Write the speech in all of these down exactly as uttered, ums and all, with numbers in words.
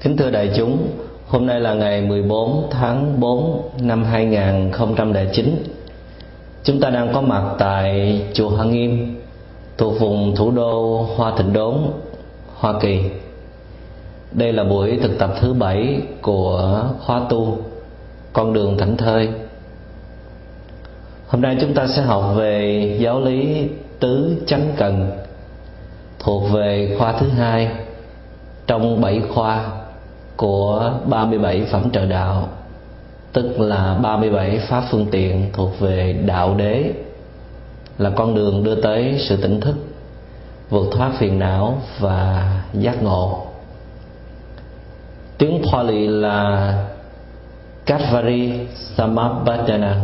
Kính thưa đại chúng, hôm nay là ngày mười bốn tháng tư năm hai nghìn không trăm lẻ chín. Chúng ta đang có mặt tại Chùa Hoa Nghiêm, thuộc vùng thủ đô Hoa Thịnh Đốn, Hoa Kỳ. Đây là buổi thực tập thứ bảy của khóa tu Con đường Thảnh Thơi. Hôm nay chúng ta sẽ học về giáo lý tứ chánh cần, thuộc về khoa thứ hai trong bảy khoa của ba mươi bảy phẩm trợ đạo, tức là ba mươi bảy pháp phương tiện thuộc về đạo đế, là con đường đưa tới sự tỉnh thức, vượt thoát phiền não và giác ngộ. Tiếng Pali là Katvari Samabatana.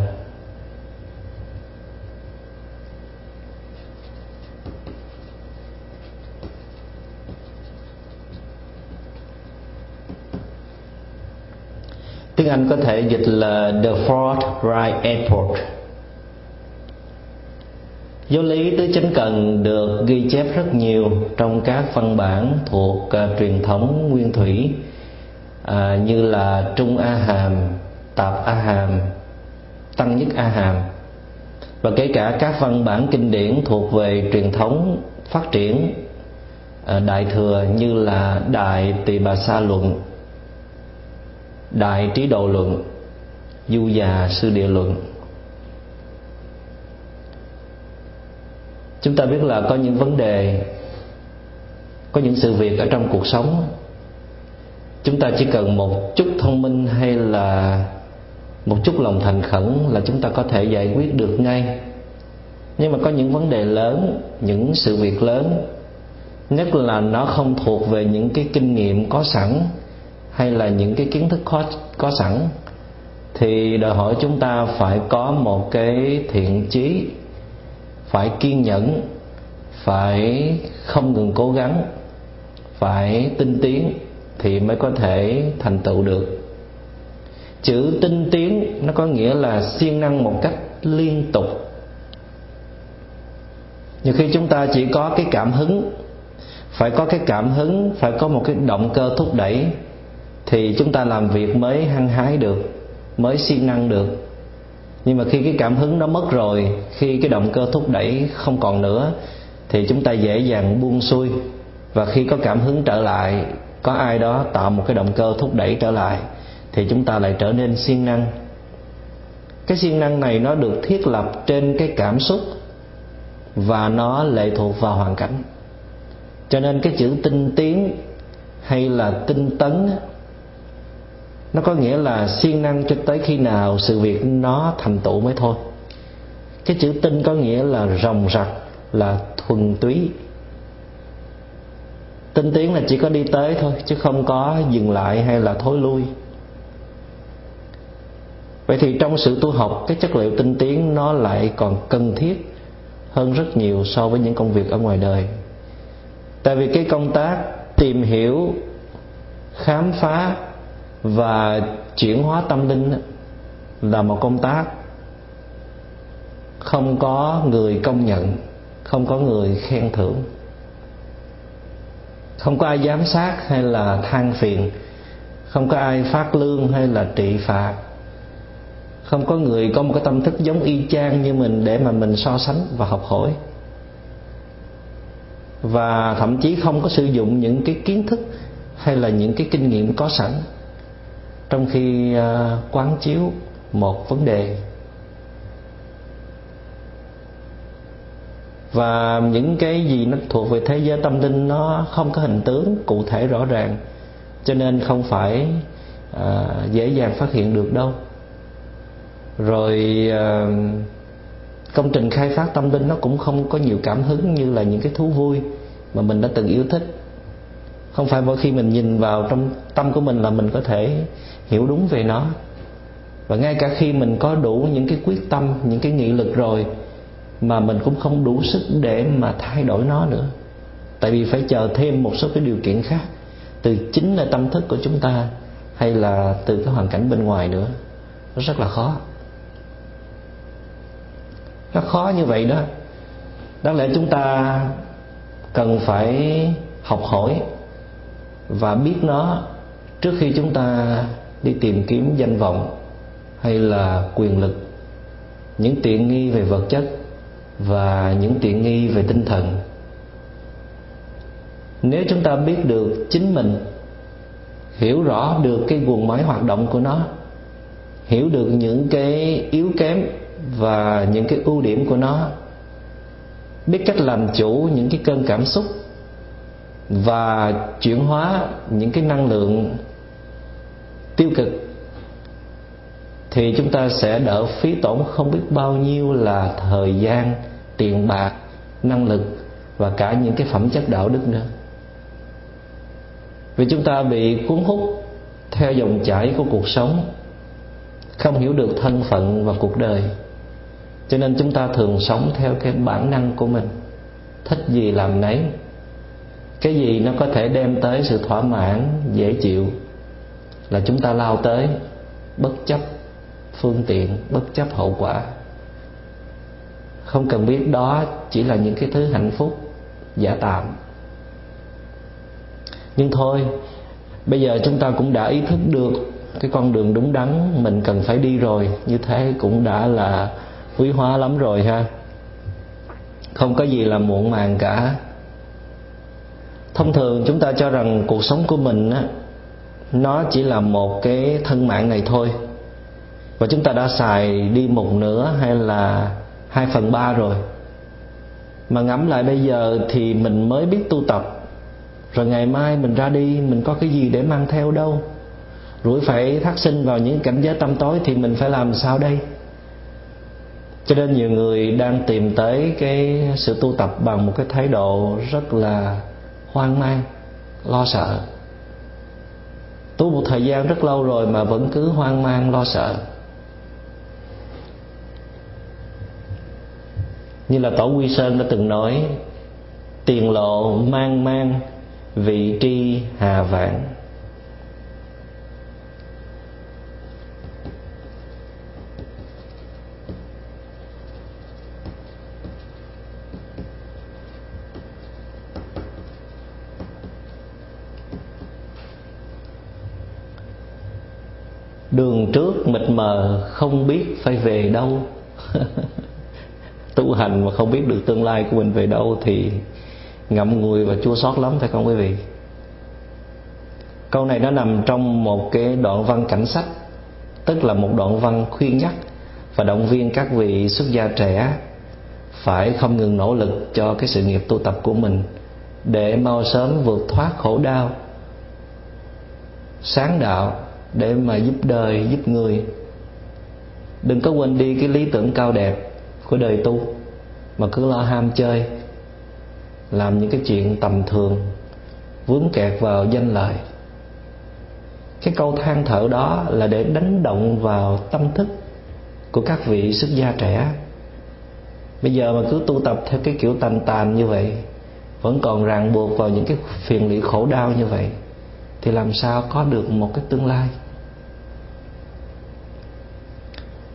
Tiếng Anh có thể dịch là The Fourth Right Effort. Giáo lý tứ chánh cần được ghi chép rất nhiều trong các văn bản thuộc uh, truyền thống nguyên thủy, uh, như là Trung A Hàm, Tạp A Hàm, Tăng Nhất A Hàm, và kể cả các văn bản kinh điển thuộc về truyền thống phát triển uh, Đại Thừa như là Đại Tỳ Bà Sa Luận, Đại Trí Độ Luận, Du Già Sư Địa Luận. Chúng ta biết là có những vấn đề, có những sự việc ở trong cuộc sống, chúng ta chỉ cần một chút thông minh hay là một chút lòng thành khẩn là chúng ta có thể giải quyết được ngay. Nhưng mà có những vấn đề lớn, những sự việc lớn, nhất là nó không thuộc về những cái kinh nghiệm có sẵn hay là những cái kiến thức có, có sẵn, thì đòi hỏi chúng ta phải có một cái thiện chí, phải kiên nhẫn, phải không ngừng cố gắng, phải tinh tiến thì mới có thể thành tựu được. Chữ tinh tiến nó có nghĩa là siêng năng một cách liên tục. Nhiều khi chúng ta chỉ có cái cảm hứng, phải có cái cảm hứng, phải có một cái động cơ thúc đẩy thì chúng ta làm việc mới hăng hái được, mới siêng năng được. Nhưng mà khi cái cảm hứng nó mất rồi, khi cái động cơ thúc đẩy không còn nữa, thì chúng ta dễ dàng buông xuôi. Và khi có cảm hứng trở lại, có ai đó tạo một cái động cơ thúc đẩy trở lại, thì chúng ta lại trở nên siêng năng. Cái siêng năng này nó được thiết lập trên cái cảm xúc và nó lệ thuộc vào hoàn cảnh. Cho nên cái chữ tinh tiến hay là tinh tấn, nó có nghĩa là siêng năng cho tới khi nào sự việc nó thành tựu mới thôi. Cái chữ tinh có nghĩa là ròng rặc, là thuần túy. Tinh tiến là chỉ có đi tới thôi, chứ không có dừng lại hay là thối lui. Vậy thì trong sự tu học, cái chất liệu tinh tiến nó lại còn cần thiết hơn rất nhiều so với những công việc ở ngoài đời. Tại vì cái công tác tìm hiểu, khám phá và chuyển hóa tâm linh là một công tác không có người công nhận, không có người khen thưởng, không có ai giám sát hay là than phiền, không có ai phát lương hay là trị phạt, không có người có một cái tâm thức giống y chang như mình để mà mình so sánh và học hỏi, và thậm chí không có sử dụng những cái kiến thức hay là những cái kinh nghiệm có sẵn trong khi quán chiếu một vấn đề. Và những cái gì nó thuộc về thế giới tâm linh nó không có hình tướng cụ thể rõ ràng, cho nên không phải à, dễ dàng phát hiện được đâu. Rồi à, công trình khai phát tâm linh nó cũng không có nhiều cảm hứng như là những cái thú vui mà mình đã từng yêu thích. Không phải mỗi khi mình nhìn vào trong tâm của mình là mình có thể hiểu đúng về nó. Và ngay cả khi mình có đủ những cái quyết tâm, những cái nghị lực rồi, mà mình cũng không đủ sức để mà thay đổi nó nữa. Tại vì phải chờ thêm một số cái điều kiện khác, từ chính là tâm thức của chúng ta hay là từ cái hoàn cảnh bên ngoài nữa. Nó rất là khó. Nó khó như vậy đó. Đáng lẽ chúng ta cần phải học hỏi và biết nó Trước khi chúng ta đi tìm kiếm danh vọng hay là quyền lực, những tiện nghi về vật chất và những tiện nghi về tinh thần, nếu chúng ta biết được chính mình, hiểu rõ được cái guồng máy hoạt động của nó, hiểu được những cái yếu kém và những cái ưu điểm của nó, biết cách làm chủ những cái cơn cảm xúc và chuyển hóa những cái năng lượng tiêu cực, thì chúng ta sẽ đỡ phí tổn không biết bao nhiêu là thời gian, tiền bạc, năng lực và cả những cái phẩm chất đạo đức nữa. Vì chúng ta bị cuốn hút theo dòng chảy của cuộc sống, không hiểu được thân phận và cuộc đời, cho nên chúng ta thường sống theo cái bản năng của mình, thích gì làm nấy, cái gì nó có thể đem tới sự thỏa mãn, dễ chịu là chúng ta lao tới, bất chấp phương tiện, bất chấp hậu quả. Không cần biết đó chỉ là những cái thứ hạnh phúc giả tạm. Nhưng thôi, bây giờ chúng ta cũng đã ý thức được cái con đường đúng đắn mình cần phải đi rồi, như thế cũng đã là quý hóa lắm rồi ha. Không có gì là muộn màng cả. Thông thường chúng ta cho rằng cuộc sống của mình á, nó chỉ là một cái thân mạng này thôi, và chúng ta đã xài đi một nửa hay là hai phần ba rồi. Mà ngẫm lại bây giờ thì mình mới biết tu tập, rồi ngày mai mình ra đi mình có cái gì để mang theo đâu. Rủi phải thác sinh vào những cảnh giới tăm tối thì mình phải làm sao đây? Cho nên nhiều người đang tìm tới cái sự tu tập bằng một cái thái độ rất là hoang mang, lo sợ. Tu một thời gian rất lâu rồi mà vẫn cứ hoang mang, lo sợ. Như là Tổ Quy Sơn đã từng nói: tiền lộ mang mang, vị tri hà vạn. Đường trước mịt mờ, không biết phải về đâu. Tu hành mà không biết được tương lai của mình về đâu thì ngậm ngùi và chua xót lắm, phải không quý vị? Câu này nó nằm trong một cái đoạn văn cảnh sách, tức là một đoạn văn khuyên nhắc và động viên các vị xuất gia trẻ phải không ngừng nỗ lực cho cái sự nghiệp tu tập của mình để mau sớm vượt thoát khổ đau, sáng đạo để mà giúp đời, giúp người. Đừng có quên đi cái lý tưởng cao đẹp của đời tu mà cứ lo ham chơi, làm những cái chuyện tầm thường, vướng kẹt vào danh lợi. Cái câu than thở đó là để đánh động vào tâm thức của các vị xuất gia trẻ. Bây giờ mà cứ tu tập theo cái kiểu tàn tàn như vậy, vẫn còn ràng buộc vào những cái phiền lụy khổ đau như vậy, thì làm sao có được một cái tương lai?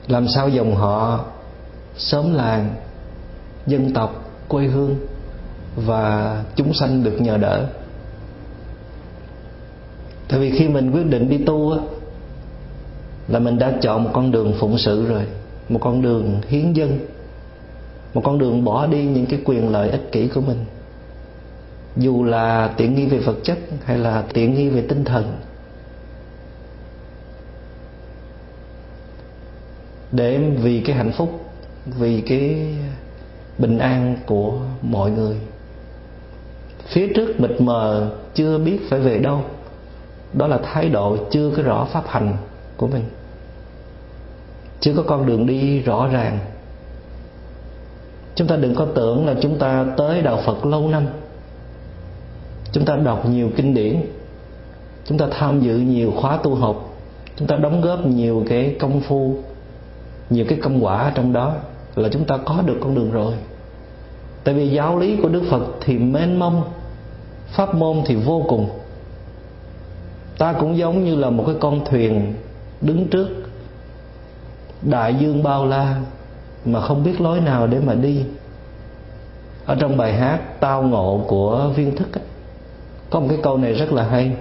Làm sao dòng họ, xóm làng, dân tộc, quê hương và chúng sanh được nhờ đỡ? Tại vì khi mình quyết định đi tu á, là mình đã chọn một con đường phụng sự rồi, một con đường hiến dân, một con đường bỏ đi những cái quyền lợi ích kỷ của mình, dù là tiện nghi về vật chất hay là tiện nghi về tinh thần, để vì cái hạnh phúc, vì cái bình an của mọi người. Phía trước mịt mờ, chưa biết phải về đâu, đó là thái độ chưa có rõ pháp hành của mình, chưa có con đường đi rõ ràng. Chúng ta đừng có tưởng là chúng ta tới đạo Phật lâu năm, chúng ta đọc nhiều kinh điển, chúng ta tham dự nhiều khóa tu học, chúng ta đóng góp nhiều cái công phu, nhiều cái công quả trong đó, là chúng ta có được con đường rồi. Tại vì giáo lý của Đức Phật thì mênh mông, pháp môn thì vô cùng. Ta cũng giống như là một cái con thuyền đứng trước đại dương bao la mà không biết lối nào để mà đi. Ở trong bài hát Tao Ngộ của Viên Thức ấy, có một cái câu này rất là hay: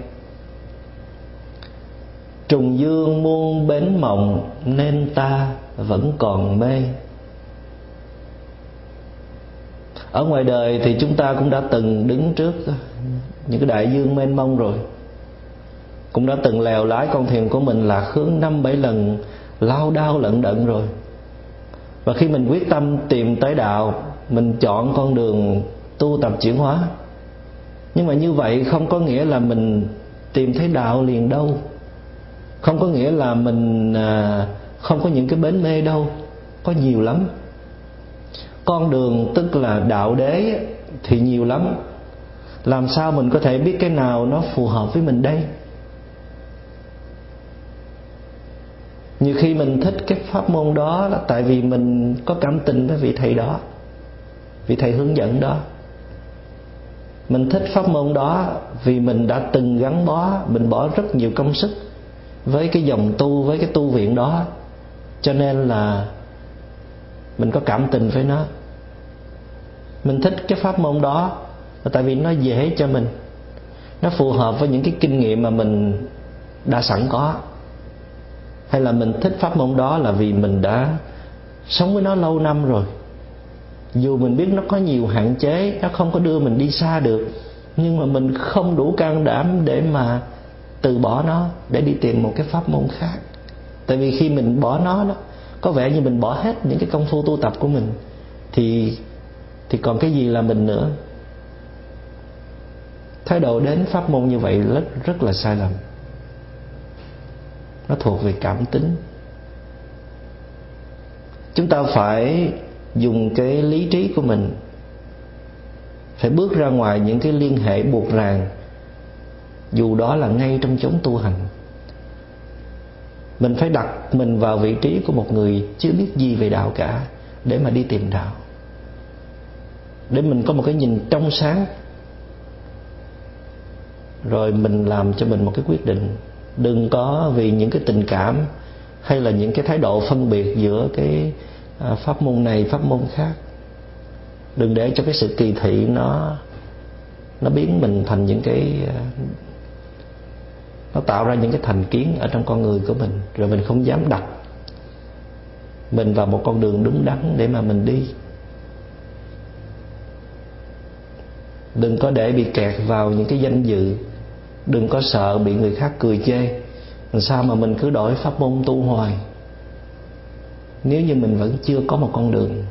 Trùng dương muôn bến mộng nên ta vẫn còn mê. Ở ngoài đời thì chúng ta cũng đã từng đứng trước những cái đại dương mênh mông rồi, cũng đã từng lèo lái con thuyền của mình lạc hướng năm bảy lần, lao đao lận đận rồi. Và khi mình quyết tâm tìm tới đạo, mình chọn con đường tu tập chuyển hóa. Nhưng mà như vậy không có nghĩa là mình tìm thấy đạo liền đâu, không có nghĩa là mình không có những cái bến mê đâu, có nhiều lắm. Con đường tức là đạo đế thì nhiều lắm. Làm sao mình có thể biết cái nào nó phù hợp với mình đây? Nhiều khi mình thích cái pháp môn đó là tại vì mình có cảm tình với vị thầy đó, vị thầy hướng dẫn đó. Mình thích pháp môn đó vì mình đã từng gắn bó, mình bỏ rất nhiều công sức với cái dòng tu, với cái tu viện đó, cho nên là mình có cảm tình với nó. Mình thích cái pháp môn đó là tại vì nó dễ cho mình, nó phù hợp với những cái kinh nghiệm mà mình đã sẵn có. Hay là mình thích pháp môn đó là vì mình đã sống với nó lâu năm rồi, dù mình biết nó có nhiều hạn chế, nó không có đưa mình đi xa được, nhưng mà mình không đủ can đảm để mà từ bỏ nó, để đi tìm một cái pháp môn khác. Tại vì khi mình bỏ nó đó, có vẻ như mình bỏ hết những cái công phu tu tập của mình, Thì thì còn cái gì là mình nữa. Thái độ đến pháp môn như vậy rất, rất là sai lầm. Nó thuộc về cảm tính. Chúng ta phải dùng cái lý trí của mình, phải bước ra ngoài những cái liên hệ buộc ràng, dù đó là ngay trong chốn tu hành. Mình phải đặt mình vào vị trí của một người chưa biết gì về đạo cả, để mà đi tìm đạo, để mình có một cái nhìn trong sáng, rồi mình làm cho mình một cái quyết định. Đừng có vì những cái tình cảm hay là những cái thái độ phân biệt giữa cái pháp môn này, pháp môn khác. Đừng để cho cái sự kỳ thị nó nó biến mình thành những cái, nó tạo ra những cái thành kiến ở trong con người của mình, rồi mình không dám đặt mình vào một con đường đúng đắn để mà mình đi. Đừng có để bị kẹt vào những cái danh dự, đừng có sợ bị người khác cười chê. Làm sao mà mình cứ đổi pháp môn tu hoài nếu như mình vẫn chưa có một con đường?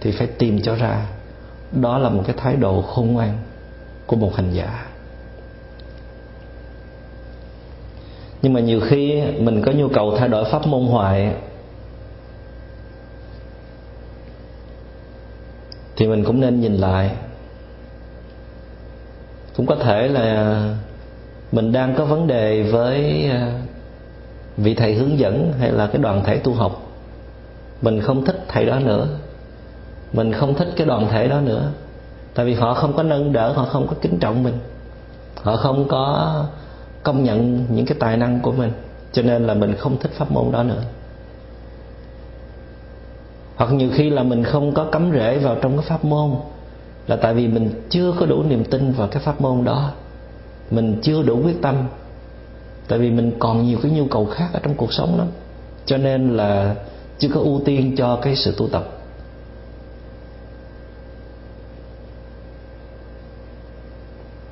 Thì phải tìm cho ra. Đó là một cái thái độ khôn ngoan của một hành giả. Nhưng mà nhiều khi mình có nhu cầu thay đổi pháp môn hoài thì mình cũng nên nhìn lại. Cũng có thể là mình đang có vấn đề với vị thầy hướng dẫn hay là cái đoàn thể tu học. Mình không thích thầy đó nữa, mình không thích cái đoàn thể đó nữa, tại vì họ không có nâng đỡ, họ không có kính trọng mình, họ không có công nhận những cái tài năng của mình, cho nên là mình không thích pháp môn đó nữa. Hoặc nhiều khi là mình không có cắm rễ vào trong cái pháp môn là tại vì mình chưa có đủ niềm tin vào cái pháp môn đó, mình chưa đủ quyết tâm, tại vì mình còn nhiều cái nhu cầu khác ở trong cuộc sống lắm, cho nên là chưa có ưu tiên cho cái sự tu tập.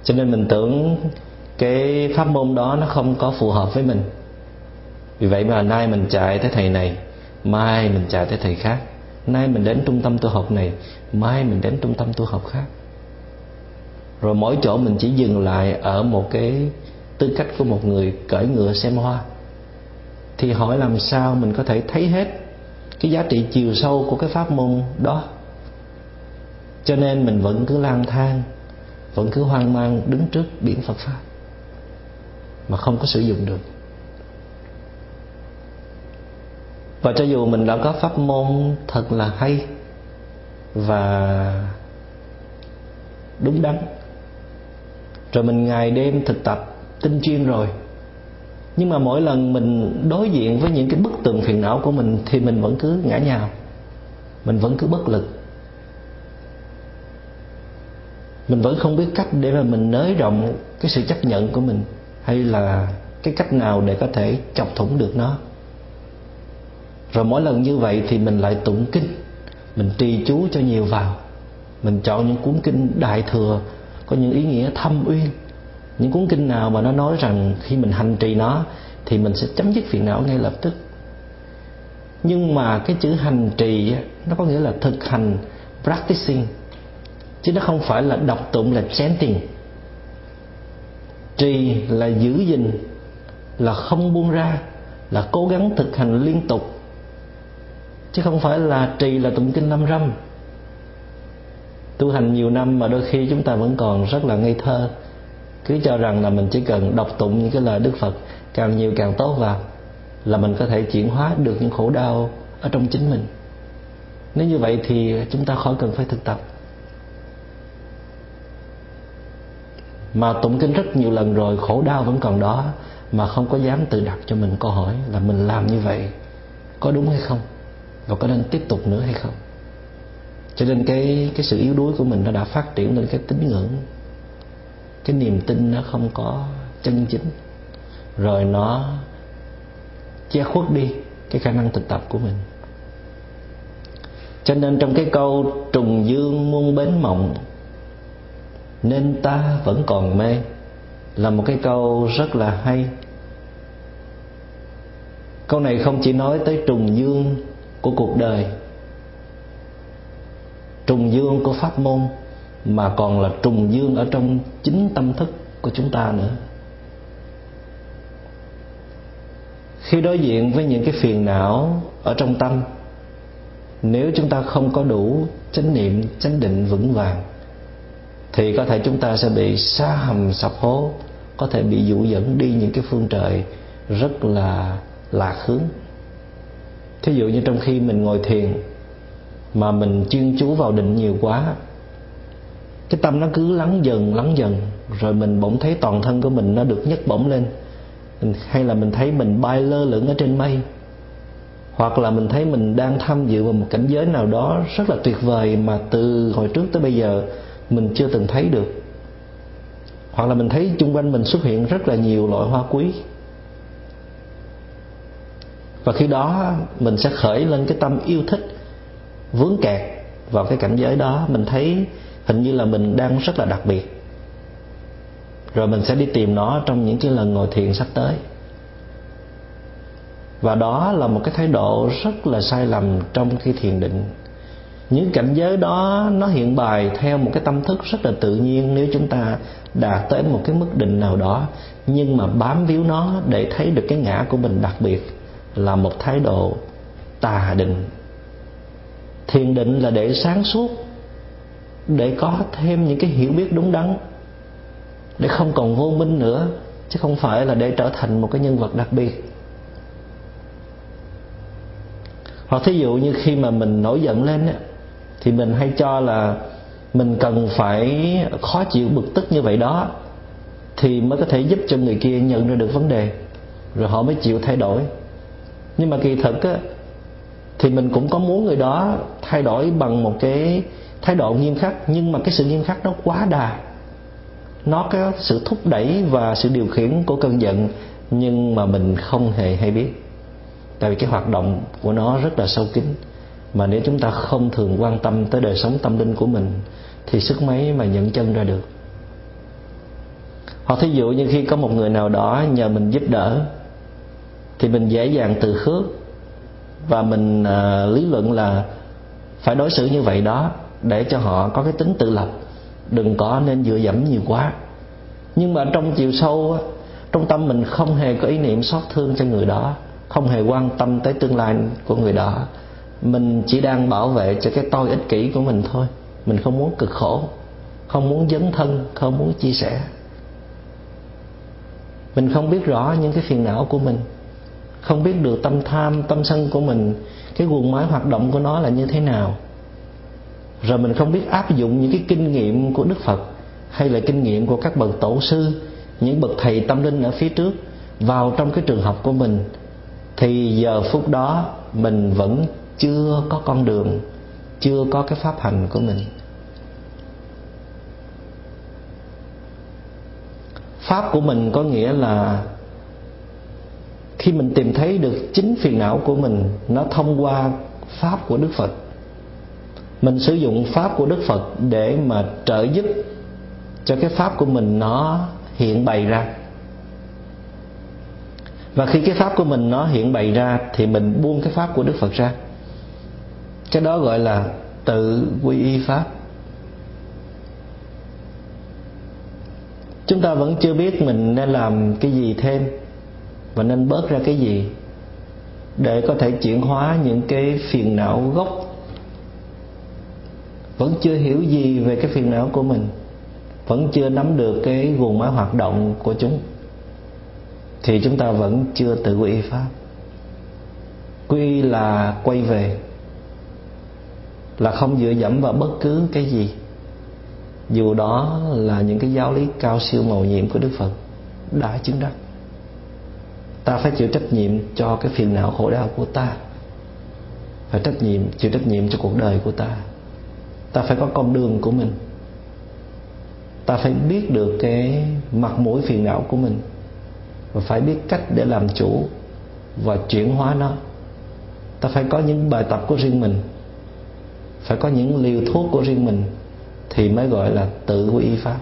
Cho nên mình tưởng cái pháp môn đó nó không có phù hợp với mình, vì vậy mà nay mình chạy tới thầy này, mai mình chạy tới thầy khác, nay mình đến trung tâm tu học này, mai mình đến trung tâm tu học khác, rồi mỗi chỗ mình chỉ dừng lại ở một cái tư cách của một người cưỡi ngựa xem hoa. Thì hỏi làm sao mình có thể thấy hết cái giá trị chiều sâu của cái pháp môn đó? Cho nên mình vẫn cứ lang thang, vẫn cứ hoang mang đứng trước biển Phật Pháp mà không có sử dụng được. Và cho dù mình đã có pháp môn thật là hay và đúng đắn, rồi mình ngày đêm thực tập tinh chuyên rồi, nhưng mà mỗi lần mình đối diện với những cái bức tường phiền não của mình thì mình vẫn cứ ngã nhào, mình vẫn cứ bất lực, mình vẫn không biết cách để mà mình nới rộng cái sự chấp nhận của mình, hay là cái cách nào để có thể chọc thủng được nó. Rồi mỗi lần như vậy thì mình lại tụng kinh, mình trì chú cho nhiều vào. Mình chọn những cuốn kinh đại thừa có những ý nghĩa thâm uyên, những cuốn kinh nào mà nó nói rằng khi mình hành trì nó thì mình sẽ chấm dứt phiền não ngay lập tức. Nhưng mà cái chữ hành trì nó có nghĩa là thực hành, practicing, chứ nó không phải là đọc tụng, là chanting. Trì là giữ gìn, là không buông ra, là cố gắng thực hành liên tục, chứ không phải là trì là tụng kinh năm râm. Tu hành nhiều năm mà đôi khi chúng ta vẫn còn rất là ngây thơ, cứ cho rằng là mình chỉ cần đọc tụng những cái lời Đức Phật càng nhiều càng tốt vào là mình có thể chuyển hóa được những khổ đau ở trong chính mình. Nếu như vậy thì chúng ta khỏi cần phải thực tập. Mà tụng kinh rất nhiều lần rồi khổ đau vẫn còn đó, mà không có dám tự đặt cho mình câu hỏi là mình làm như vậy có đúng hay không, và có nên tiếp tục nữa hay không. Cho nên cái, cái sự yếu đuối của mình nó đã phát triển lên cái tín ngưỡng, cái niềm tin nó không có chân chính, rồi nó che khuất đi cái khả năng thực tập của mình. Cho nên trong cái câu trùng dương muôn bến mộng nên ta vẫn còn mê là một cái câu rất là hay. Câu này không chỉ nói tới trùng dương của cuộc đời, trùng dương của pháp môn, mà còn là trùng dương ở trong chính tâm thức của chúng ta nữa. Khi đối diện với những cái phiền não ở trong tâm, nếu chúng ta không có đủ chánh niệm, chánh định vững vàng thì có thể chúng ta sẽ bị sa hầm sập hố, có thể bị dụ dẫn đi những cái phương trời rất là lạc hướng. Thí dụ như trong khi mình ngồi thiền mà mình chuyên chú vào định nhiều quá, cái tâm nó cứ lắng dần lắng dần, rồi mình bỗng thấy toàn thân của mình nó được nhấc bổng lên, hay là mình thấy mình bay lơ lửng ở trên mây, hoặc là mình thấy mình đang tham dự vào một cảnh giới nào đó rất là tuyệt vời mà từ hồi trước tới bây giờ mình chưa từng thấy được, hoặc là mình thấy chung quanh mình xuất hiện rất là nhiều loại hoa quý. Và khi đó mình sẽ khởi lên cái tâm yêu thích, vướng kẹt vào cái cảnh giới đó. Mình thấy hình như là mình đang rất là đặc biệt, rồi mình sẽ đi tìm nó trong những cái lần ngồi thiền sắp tới. Và đó là một cái thái độ rất là sai lầm trong khi thiền định. Những cảnh giới đó nó hiện bài theo một cái tâm thức rất là tự nhiên nếu chúng ta đạt tới một cái mức định nào đó, nhưng mà bám víu nó để thấy được cái ngã của mình đặc biệt là một thái độ tà định. Thiền định là để sáng suốt, để có thêm những cái hiểu biết đúng đắn, để không còn vô minh nữa, chứ không phải là để trở thành một cái nhân vật đặc biệt. Hoặc thí dụ như khi mà mình nổi giận lên á, thì mình hay cho là mình cần phải khó chịu bực tức như vậy đó thì mới có thể giúp cho người kia nhận ra được vấn đề, rồi họ mới chịu thay đổi. Nhưng mà kỳ thực á, thì mình cũng có muốn người đó thay đổi bằng một cái thái độ nghiêm khắc, nhưng mà cái sự nghiêm khắc nó quá đà, nó có sự thúc đẩy và sự điều khiển của cơn giận, nhưng mà mình không hề hay biết, tại vì cái hoạt động của nó rất là sâu kín. Mà nếu chúng ta không thường quan tâm tới đời sống tâm linh của mình thì sức mấy mà nhận chân ra được. Hoặc thí dụ như khi có một người nào đó nhờ mình giúp đỡ thì mình dễ dàng từ khước, và mình à, lý luận là phải đối xử như vậy đó để cho họ có cái tính tự lập, đừng có nên dựa dẫm nhiều quá. Nhưng mà trong chiều sâu, trong tâm mình không hề có ý niệm xót thương cho người đó, không hề quan tâm tới tương lai của người đó. Mình chỉ đang bảo vệ cho cái tôi ích kỷ của mình thôi. Mình không muốn cực khổ, không muốn dấn thân, không muốn chia sẻ. Mình không biết rõ những cái phiền não của mình, không biết được tâm tham, tâm sân của mình, cái guồng máy hoạt động của nó là như thế nào. Rồi mình không biết áp dụng những cái kinh nghiệm của Đức Phật hay là kinh nghiệm của các bậc tổ sư, những bậc thầy tâm linh ở phía trước vào trong cái trường học của mình. Thì giờ phút đó mình vẫn chưa có con đường, chưa có cái pháp hành của mình. Pháp của mình có nghĩa là Khi mình tìm thấy được chính phiền não của mình, nó thông qua pháp của Đức Phật, mình sử dụng pháp của Đức Phật để mà trợ giúp cho cái pháp của mình nó hiện bày ra. Và khi cái pháp của mình nó hiện bày ra thì mình buông cái pháp của Đức Phật ra. Cái đó gọi là tự quy y pháp. Chúng ta vẫn chưa biết mình nên làm cái gì thêm và nên bớt ra cái gì để có thể chuyển hóa những cái phiền não gốc. Vẫn chưa hiểu gì về cái phiền não của mình, vẫn chưa nắm được cái nguồn máy hoạt động của chúng, thì chúng ta vẫn chưa tự quy y pháp. Quy y là quay về, là không dựa dẫm vào bất cứ cái gì, dù đó là những cái giáo lý cao siêu màu nhiệm của Đức Phật đã chứng đắc. Ta phải chịu trách nhiệm cho cái phiền não khổ đau của ta, phải trách nhiệm, chịu trách nhiệm cho cuộc đời của ta. Ta phải có con đường của mình, ta phải biết được cái mặt mũi phiền não của mình và phải biết cách để làm chủ và chuyển hóa nó. Ta phải có những bài tập của riêng mình, phải có những liều thuốc của riêng mình, thì mới gọi là tự quy y pháp.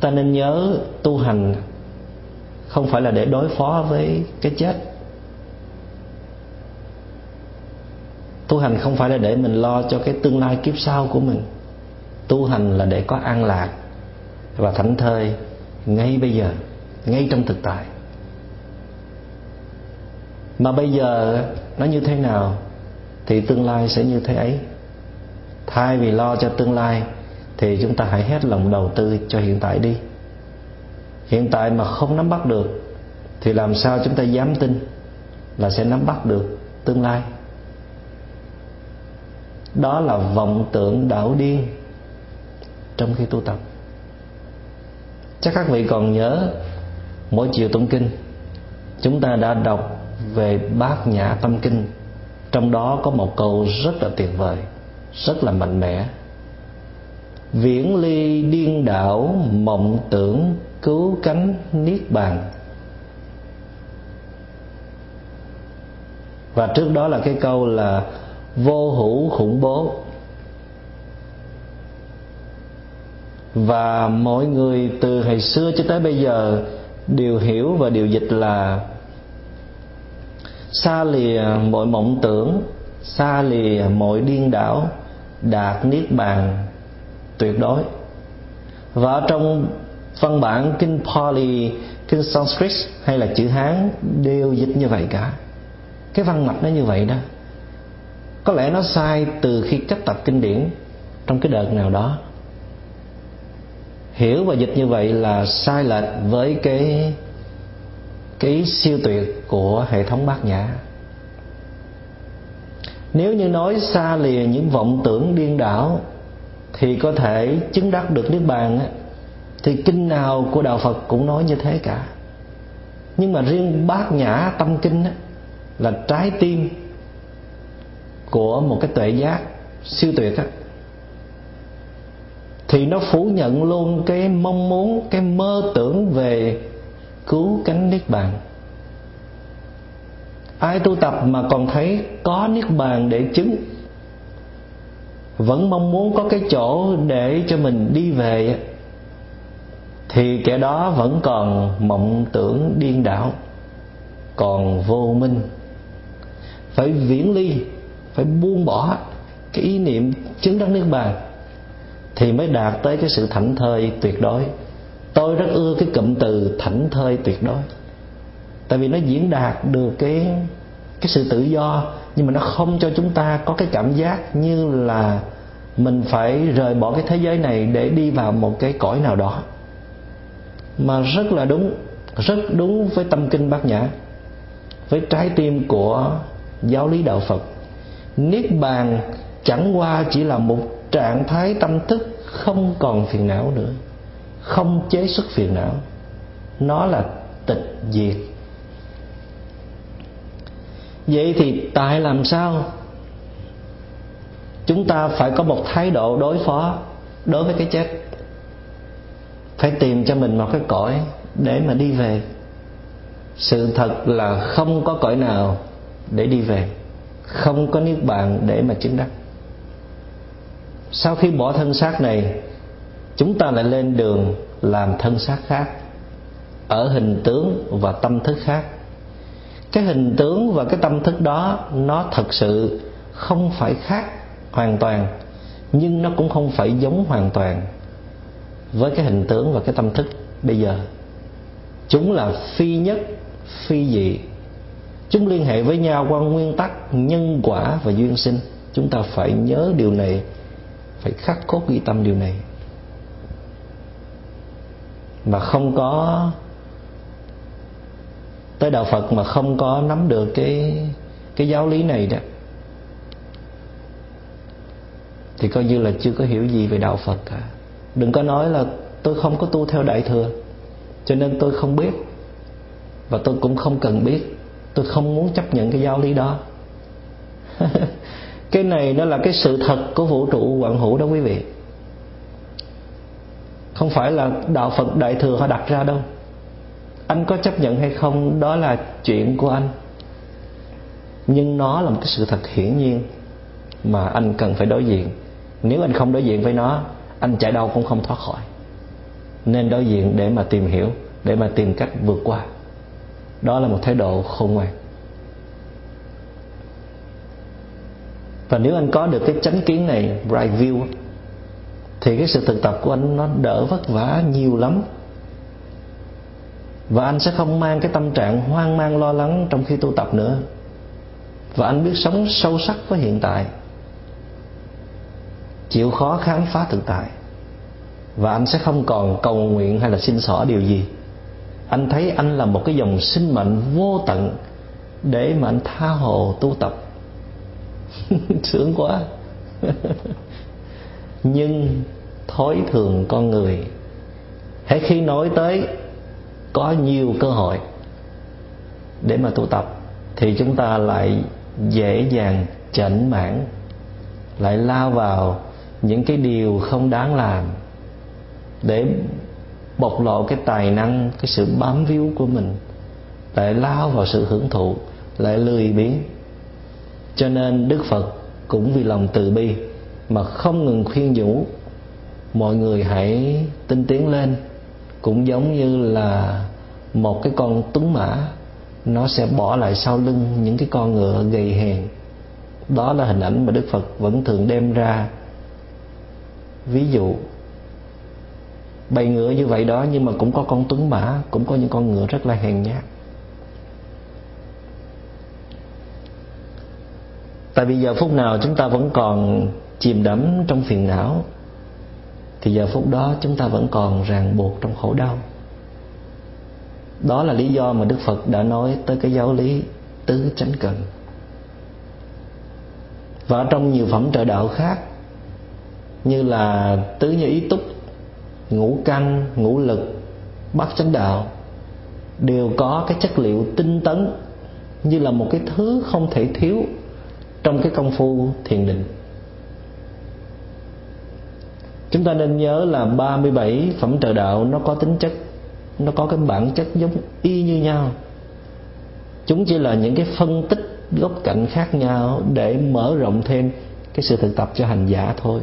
Ta nên nhớ tu hành không phải là để đối phó với cái chết. Tu hành không phải là để mình lo cho cái tương lai kiếp sau của mình. Tu hành là để có an lạc và thảnh thơi ngay bây giờ, ngay trong thực tại. Mà bây giờ nó như thế nào thì tương lai sẽ như thế ấy. Thay vì lo cho tương lai thì chúng ta hãy hết lòng đầu tư cho hiện tại đi. Hiện tại mà không nắm bắt được thì làm sao chúng ta dám tin là sẽ nắm bắt được tương lai. Đó là vọng tưởng đảo điên trong khi tu tập. Chắc các vị còn nhớ mỗi chiều tụng kinh chúng ta đã đọc về Bát Nhã Tâm Kinh. Trong đó có một câu rất là tuyệt vời, rất là mạnh mẽ: viễn ly điên đảo mộng tưởng cứu cánh niết bàn. Và trước đó là cái câu là vô hữu khủng bố. Và mọi người từ hồi xưa cho tới bây giờ đều hiểu và điều dịch là xa lìa mọi mộng tưởng, xa lìa mọi điên đảo, đạt niết bàn tuyệt đối. Và ở trong văn bản kinh Pali, kinh Sanskrit hay là chữ Hán đều dịch như vậy cả. Cái văn mạch nó như vậy đó. Có lẽ nó sai từ khi cách tập kinh điển trong cái đợt nào đó. Hiểu và dịch như vậy là sai lệch với cái cái siêu tuyệt của hệ thống Bát Nhã. Nếu như nói xa lìa những vọng tưởng điên đảo thì có thể chứng đắc được niết bàn á, thì kinh nào của đạo Phật cũng nói như thế cả. Nhưng mà riêng Bát Nhã Tâm Kinh á, là trái tim của một cái tuệ giác siêu tuyệt á, thì nó phủ nhận luôn cái mong muốn, cái mơ tưởng về cứu cánh niết bàn. Ai tu tập mà còn thấy có niết bàn để chứng, vẫn mong muốn có cái chỗ để cho mình đi về, thì kẻ đó vẫn còn mộng tưởng điên đảo, còn vô minh. Phải viễn ly, phải buông bỏ cái ý niệm chứng đắc niết bàn thì mới đạt tới cái sự thảnh thơi tuyệt đối. Tôi rất ưa cái cụm từ thảnh thơi tuyệt đối, tại vì nó diễn đạt được cái cái sự tự do, nhưng mà nó không cho chúng ta có cái cảm giác như là mình phải rời bỏ cái thế giới này để đi vào một cái cõi nào đó. Mà rất là đúng, rất đúng với tâm kinh Bát Nhã, với trái tim của giáo lý đạo Phật. Niết bàn chẳng qua chỉ là một trạng thái tâm thức không còn phiền não nữa, không chế xuất phiền não. Nó là tịch diệt. Vậy thì tại làm sao chúng ta phải có một thái độ đối phó đối với cái chết? Phải tìm cho mình một cái cõi để mà đi về. Sự thật là không có cõi nào để đi về, không có niết bàn để mà chứng đắc. Sau khi bỏ thân xác này, chúng ta lại lên đường làm thân xác khác, ở hình tướng và tâm thức khác. Cái hình tướng và cái tâm thức đó nó thật sự không phải khác hoàn toàn, nhưng nó cũng không phải giống hoàn toàn với cái hình tướng và cái tâm thức bây giờ. Chúng là phi nhất, phi dị. Chúng liên hệ với nhau qua nguyên tắc nhân quả và duyên sinh. Chúng ta phải nhớ điều này, phải khắc cốt ghi tâm điều này. Mà không có tới đạo Phật mà không có nắm được cái cái giáo lý này đó, thì coi như là chưa có hiểu gì về đạo Phật cả. Đừng có nói là tôi không có tu theo Đại Thừa cho nên tôi không biết, và tôi cũng không cần biết, tôi không muốn chấp nhận cái giáo lý đó. Cái này nó là cái sự thật của vũ trụ vạn hữu đó quý vị. Không phải là đạo Phật Đại Thừa họ đặt ra đâu. Anh có chấp nhận hay không đó là chuyện của anh, nhưng nó là một cái sự thật hiển nhiên mà anh cần phải đối diện. Nếu anh không đối diện với nó, anh chạy đâu cũng không thoát khỏi. Nên đối diện để mà tìm hiểu, để mà tìm cách vượt qua. Đó là một thái độ khôn ngoan. Và nếu anh có được cái chánh kiến này, right view, thì cái sự thực tập của anh nó đỡ vất vả nhiều lắm. Và anh sẽ không mang cái tâm trạng hoang mang lo lắng trong khi tu tập nữa. Và anh biết sống sâu sắc với hiện tại, chịu khó khám phá thực tại. Và anh sẽ không còn cầu nguyện hay là xin xỏ điều gì. Anh thấy anh là một cái dòng sinh mệnh vô tận để mà anh tha hồ tu tập. Sướng quá. Nhưng thói thường con người, hễ khi nói tới có nhiều cơ hội để mà tu tập thì chúng ta lại dễ dàng chểnh mảng, lại lao vào những cái điều không đáng làm để bộc lộ cái tài năng, cái sự bám víu của mình, lại lao vào sự hưởng thụ, lại lười biếng. Cho nên Đức Phật cũng vì lòng từ bi mà không ngừng khuyên nhủ mọi người hãy tinh tiến lên. Cũng giống như là một cái con tuấn mã, nó sẽ bỏ lại sau lưng những cái con ngựa gầy hèn. Đó là hình ảnh mà Đức Phật vẫn thường đem ra ví dụ. Bầy ngựa như vậy đó, nhưng mà cũng có con tuấn mã, cũng có những con ngựa rất là hèn nhát. Tại vì giờ phút nào chúng ta vẫn còn chìm đắm trong phiền não, thì giờ phút đó chúng ta vẫn còn ràng buộc trong khổ đau. Đó là lý do mà Đức Phật đã nói tới cái giáo lý tứ chánh cần. Và trong nhiều phẩm trợ đạo khác, như là tứ như ý túc, ngũ căn, ngũ lực, bát chánh đạo, đều có cái chất liệu tinh tấn như là một cái thứ không thể thiếu trong cái công phu thiền định. Chúng ta nên nhớ là ba mươi bảy phẩm trợ đạo nó có tính chất, nó có cái bản chất giống y như nhau. Chúng chỉ là những cái phân tích góc cạnh khác nhau để mở rộng thêm cái sự thực tập cho hành giả thôi.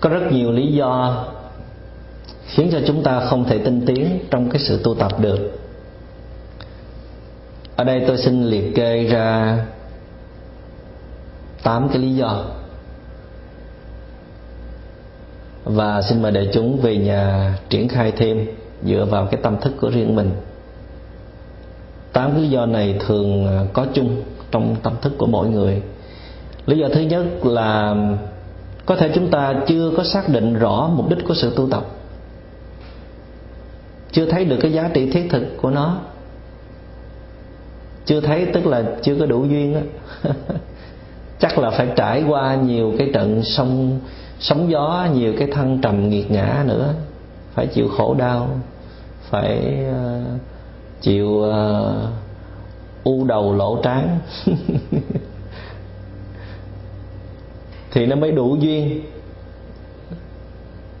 Có rất nhiều lý do khiến cho chúng ta không thể tinh tiến trong cái sự tu tập được. Ở đây tôi xin liệt kê ra tám cái lý do, và xin mời đại chúng về nhà triển khai thêm dựa vào cái tâm thức của riêng mình. tám lý do này thường có chung trong tâm thức của mỗi người. Lý do thứ nhất là có thể chúng ta chưa có xác định rõ mục đích của sự tu tập, chưa thấy được cái giá trị thiết thực của nó. Chưa thấy tức là chưa có đủ duyên á. Chắc là phải trải qua nhiều cái trận sông, sóng gió, nhiều cái thăng trầm nghiệt ngã nữa, phải chịu khổ đau, phải uh, chịu uh, u đầu lỗ trán thì nó mới đủ duyên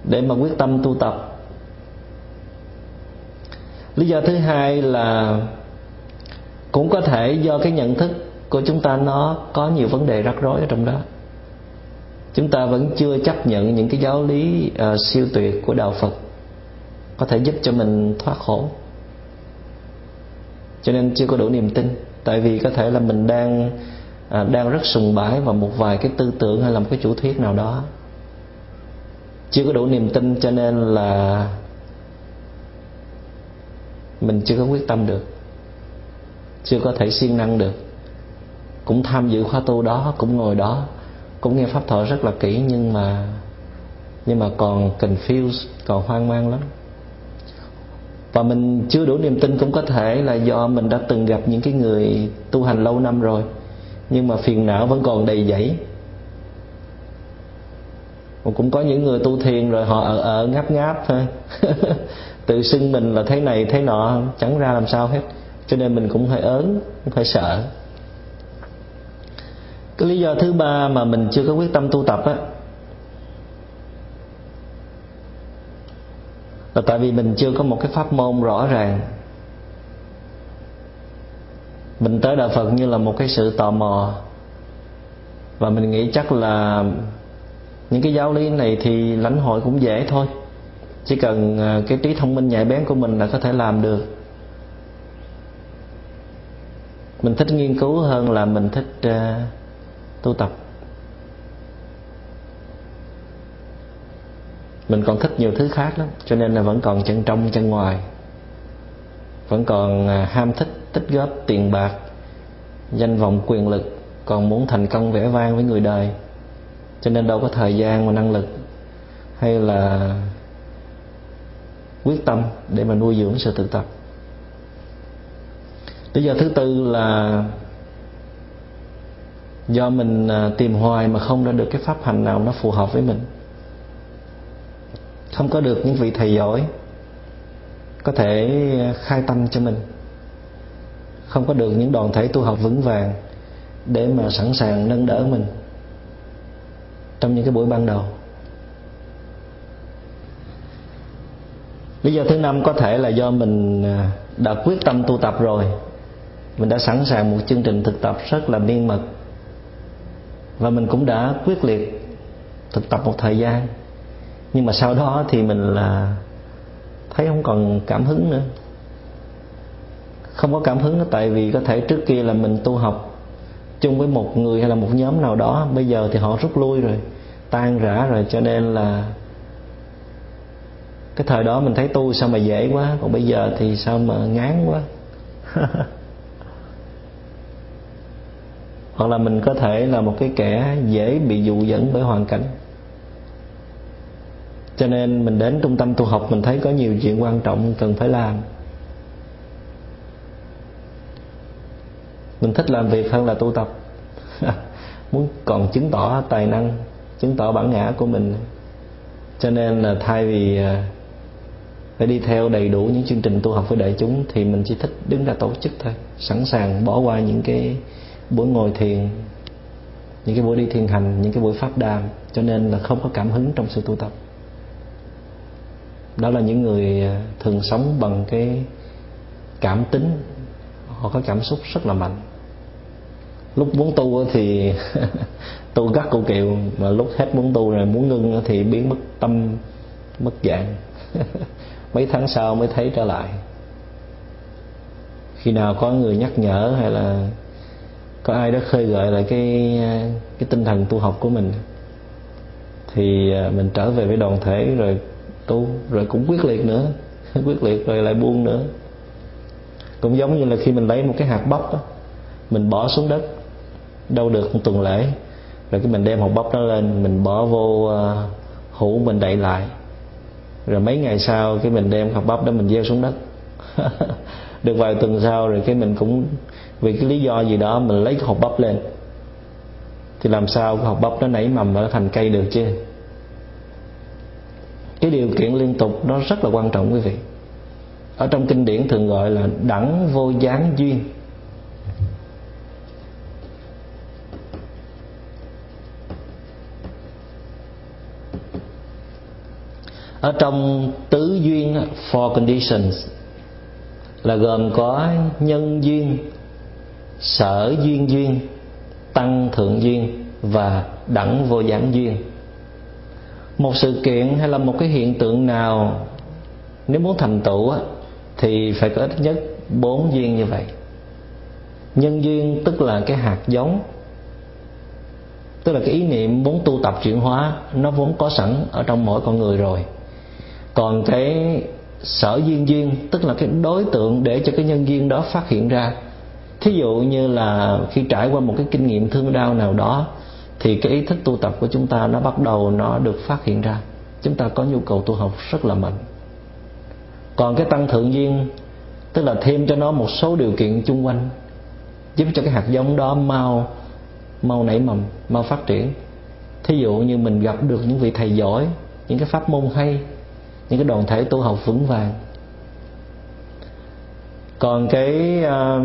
để mà quyết tâm tu tập. Lý do thứ hai là cũng có thể do cái nhận thức của chúng ta nó có nhiều vấn đề rắc rối ở trong đó. Chúng ta vẫn chưa chấp nhận những cái giáo lý uh, siêu tuyệt của Đạo Phật có thể giúp cho mình thoát khổ, cho nên chưa có đủ niềm tin. Tại vì có thể là mình đang uh, đang rất sùng bái vào một vài cái tư tưởng hay là một cái chủ thuyết nào đó, chưa có đủ niềm tin, cho nên là mình chưa có quyết tâm được, chưa có thể siêng năng được. Cũng tham dự khóa tu đó, cũng ngồi đó, cũng nghe pháp thoại rất là kỹ, nhưng mà nhưng mà còn confused, còn hoang mang lắm. Và mình chưa đủ niềm tin cũng có thể là do mình đã từng gặp những cái người tu hành lâu năm rồi, nhưng mà phiền não vẫn còn đầy dẫy. Cũng có những người tu thiền rồi họ ở ở ngáp ngáp thôi tự xưng mình là thế này thế nọ, chẳng ra làm sao hết, cho nên mình cũng hơi ớn, cũng hơi sợ. Cái lý do thứ ba mà mình chưa có quyết tâm tu tập á, là tại vì mình chưa có một cái pháp môn rõ ràng. Mình tới Đạo Phật như là một cái sự tò mò, và mình nghĩ chắc là những cái giáo lý này thì lãnh hội cũng dễ thôi, chỉ cần cái trí thông minh nhạy bén của mình là có thể làm được. Mình thích nghiên cứu hơn là mình thích uh, tu tập. Mình còn thích nhiều thứ khác lắm, cho nên là vẫn còn chân trong chân ngoài, vẫn còn uh, ham thích, tích góp tiền bạc, danh vọng quyền lực, còn muốn thành công vẻ vang với người đời, cho nên đâu có thời gian và năng lực hay là quyết tâm để mà nuôi dưỡng sự tự tập. Lý do thứ tư là do mình tìm hoài mà không ra được cái pháp hành nào nó phù hợp với mình, không có được những vị thầy giỏi có thể khai tâm cho mình, không có được những đoàn thể tu học vững vàng để mà sẵn sàng nâng đỡ mình trong những cái buổi ban đầu. Lý do thứ năm có thể là do mình đã quyết tâm tu tập rồi, mình đã sẵn sàng một chương trình thực tập rất là miên mật, và mình cũng đã quyết liệt thực tập một thời gian, nhưng mà sau đó thì mình là thấy không còn cảm hứng nữa. Không có cảm hứng nữa tại vì có thể trước kia là mình tu học chung với một người hay là một nhóm nào đó, bây giờ thì họ rút lui rồi, tan rã rồi, cho nên là cái thời đó mình thấy tu sao mà dễ quá, còn bây giờ thì sao mà ngán quá hoặc là mình có thể là một cái kẻ dễ bị dụ dẫn bởi hoàn cảnh, cho nên mình đến trung tâm tu học mình thấy có nhiều chuyện quan trọng cần phải làm, mình thích làm việc hơn là tu tập muốn còn chứng tỏ tài năng, chứng tỏ bản ngã của mình, cho nên là thay vì phải đi theo đầy đủ những chương trình tu học với đại chúng thì mình chỉ thích đứng ra tổ chức thôi, sẵn sàng bỏ qua những cái buổi ngồi thiền, những cái buổi đi thiền hành, những cái buổi pháp đàm, cho nên là không có cảm hứng trong sự tu tập. Đó là những người thường sống bằng cái cảm tính, họ có cảm xúc rất là mạnh. Lúc muốn tu thì tu gắt cụ kiệu, mà lúc hết muốn tu rồi muốn ngưng thì biến mất tâm, mất dạng mấy tháng sau mới thấy trở lại. Khi nào có người nhắc nhở hay là có ai đó khơi gợi lại cái cái tinh thần tu học của mình thì mình trở về với đoàn thể rồi tu, rồi cũng quyết liệt nữa quyết liệt rồi lại buông nữa. Cũng giống như là khi mình lấy một cái hạt bắp đó, mình bỏ xuống đất đâu được một tuần lễ, rồi cái mình đem hột bắp nó lên, mình bỏ vô hũ mình đậy lại, rồi mấy ngày sau cái mình đem hột bắp đó mình gieo xuống đất được vài tuần sau rồi cái mình cũng vì cái lý do gì đó mình lấy cái hột bắp lên, thì làm sao cái hột bắp nó nảy mầm nó thành cây được chứ? Cái điều kiện liên tục nó rất là quan trọng quý vị. Ở trong kinh điển thường gọi là đẳng vô gián duyên. Ở trong tứ duyên, four conditions, là gồm có nhân duyên, sở duyên duyên, tăng thượng duyên và đẳng vô gián duyên. Một sự kiện hay là một cái hiện tượng nào nếu muốn thành tựu thì phải có ít nhất bốn duyên như vậy. Nhân duyên tức là cái hạt giống, tức là cái ý niệm muốn tu tập chuyển hóa, nó vốn có sẵn ở trong mỗi con người rồi. Còn cái sở duyên duyên tức là cái đối tượng để cho cái nhân duyên đó phát hiện ra. Thí dụ như là khi trải qua một cái kinh nghiệm thương đau nào đó thì cái ý thức tu tập của chúng ta nó bắt đầu nó được phát hiện ra, chúng ta có nhu cầu tu học rất là mạnh. Còn cái tăng thượng duyên tức là thêm cho nó một số điều kiện chung quanh giúp cho cái hạt giống đó mau mau nảy mầm, mau phát triển. Thí dụ như mình gặp được những vị thầy giỏi, những cái pháp môn hay, những cái đoàn thể tu học vững vàng. Còn cái uh,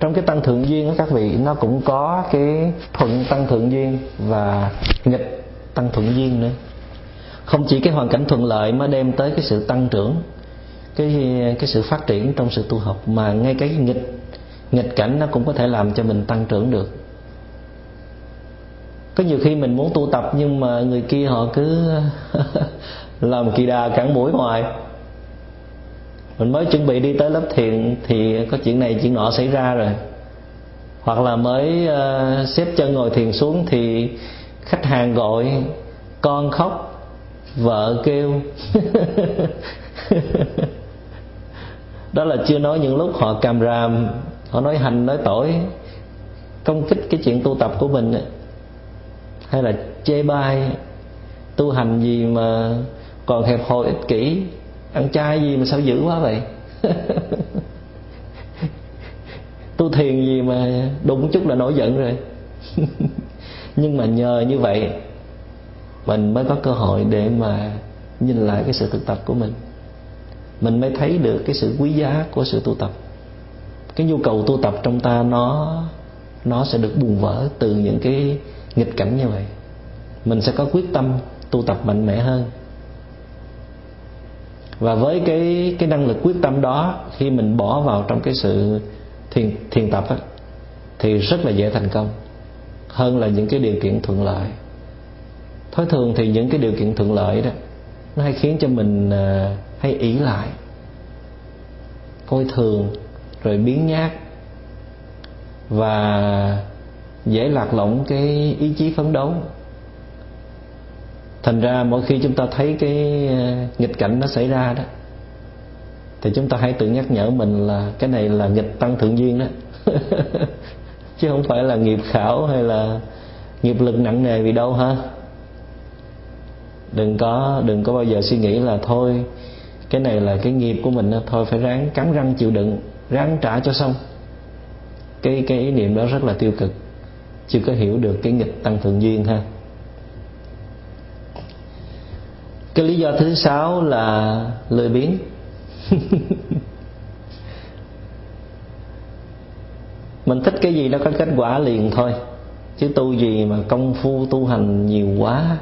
trong cái tăng thượng duyên đó các vị, nó cũng có cái thuận tăng thượng duyên và nghịch tăng thượng duyên nữa. Không chỉ cái hoàn cảnh thuận lợi mới đem tới cái sự tăng trưởng, cái cái sự phát triển trong sự tu học, mà ngay cái nghịch nghịch cảnh nó cũng có thể làm cho mình tăng trưởng được. Có nhiều khi mình muốn tu tập nhưng mà người kia họ cứ làm kỳ đà cản mũi hoài. Mình mới chuẩn bị đi tới lớp thiền thì có chuyện này chuyện nọ xảy ra rồi. Hoặc là mới uh, xếp chân ngồi thiền xuống thì khách hàng gọi, con khóc, vợ kêu. Đó là chưa nói những lúc họ càm ràm, họ nói hành nói tỏi, công kích cái chuyện tu tập của mình, hay là chê bai tu hành gì mà còn hẹp hòi ích kỷ, ăn chay gì mà sao dữ quá vậy. Tu thiền gì mà đụng chút là nổi giận rồi. Nhưng mà nhờ như vậy mình mới có cơ hội để mà nhìn lại cái sự thực tập của mình. Mình mới thấy được cái sự quý giá của sự tu tập. Cái nhu cầu tu tập trong ta nó nó sẽ được bùng vỡ từ những cái nghịch cảnh như vậy. Mình sẽ có quyết tâm tu tập mạnh mẽ hơn. Và với cái cái năng lực quyết tâm đó, khi mình bỏ vào trong cái sự thiền thiền tập á, thì rất là dễ thành công hơn là những cái điều kiện thuận lợi. Thói thường thì những cái điều kiện thuận lợi đó nó hay khiến cho mình à, hay ỷ lại, coi thường, rồi biếng nhác, và dễ lạc lõng cái ý chí phấn đấu. Thành ra mỗi khi chúng ta thấy cái nghịch cảnh nó xảy ra đó thì chúng ta hãy tự nhắc nhở mình là cái này là nghịch tăng thượng duyên đó. Chứ không phải là nghiệp khảo hay là nghiệp lực nặng nề vì đâu ha. Đừng có đừng có bao giờ suy nghĩ là thôi cái này là cái nghiệp của mình, thôi phải ráng cắn răng chịu đựng, ráng trả cho xong. Cái cái ý niệm đó rất là tiêu cực. Chưa có hiểu được cái nghịch tăng thượng duyên ha. Cái lý do thứ sáu là lười biếng. Mình thích cái gì nó có kết quả liền thôi, chứ tu gì mà công phu tu hành nhiều quá,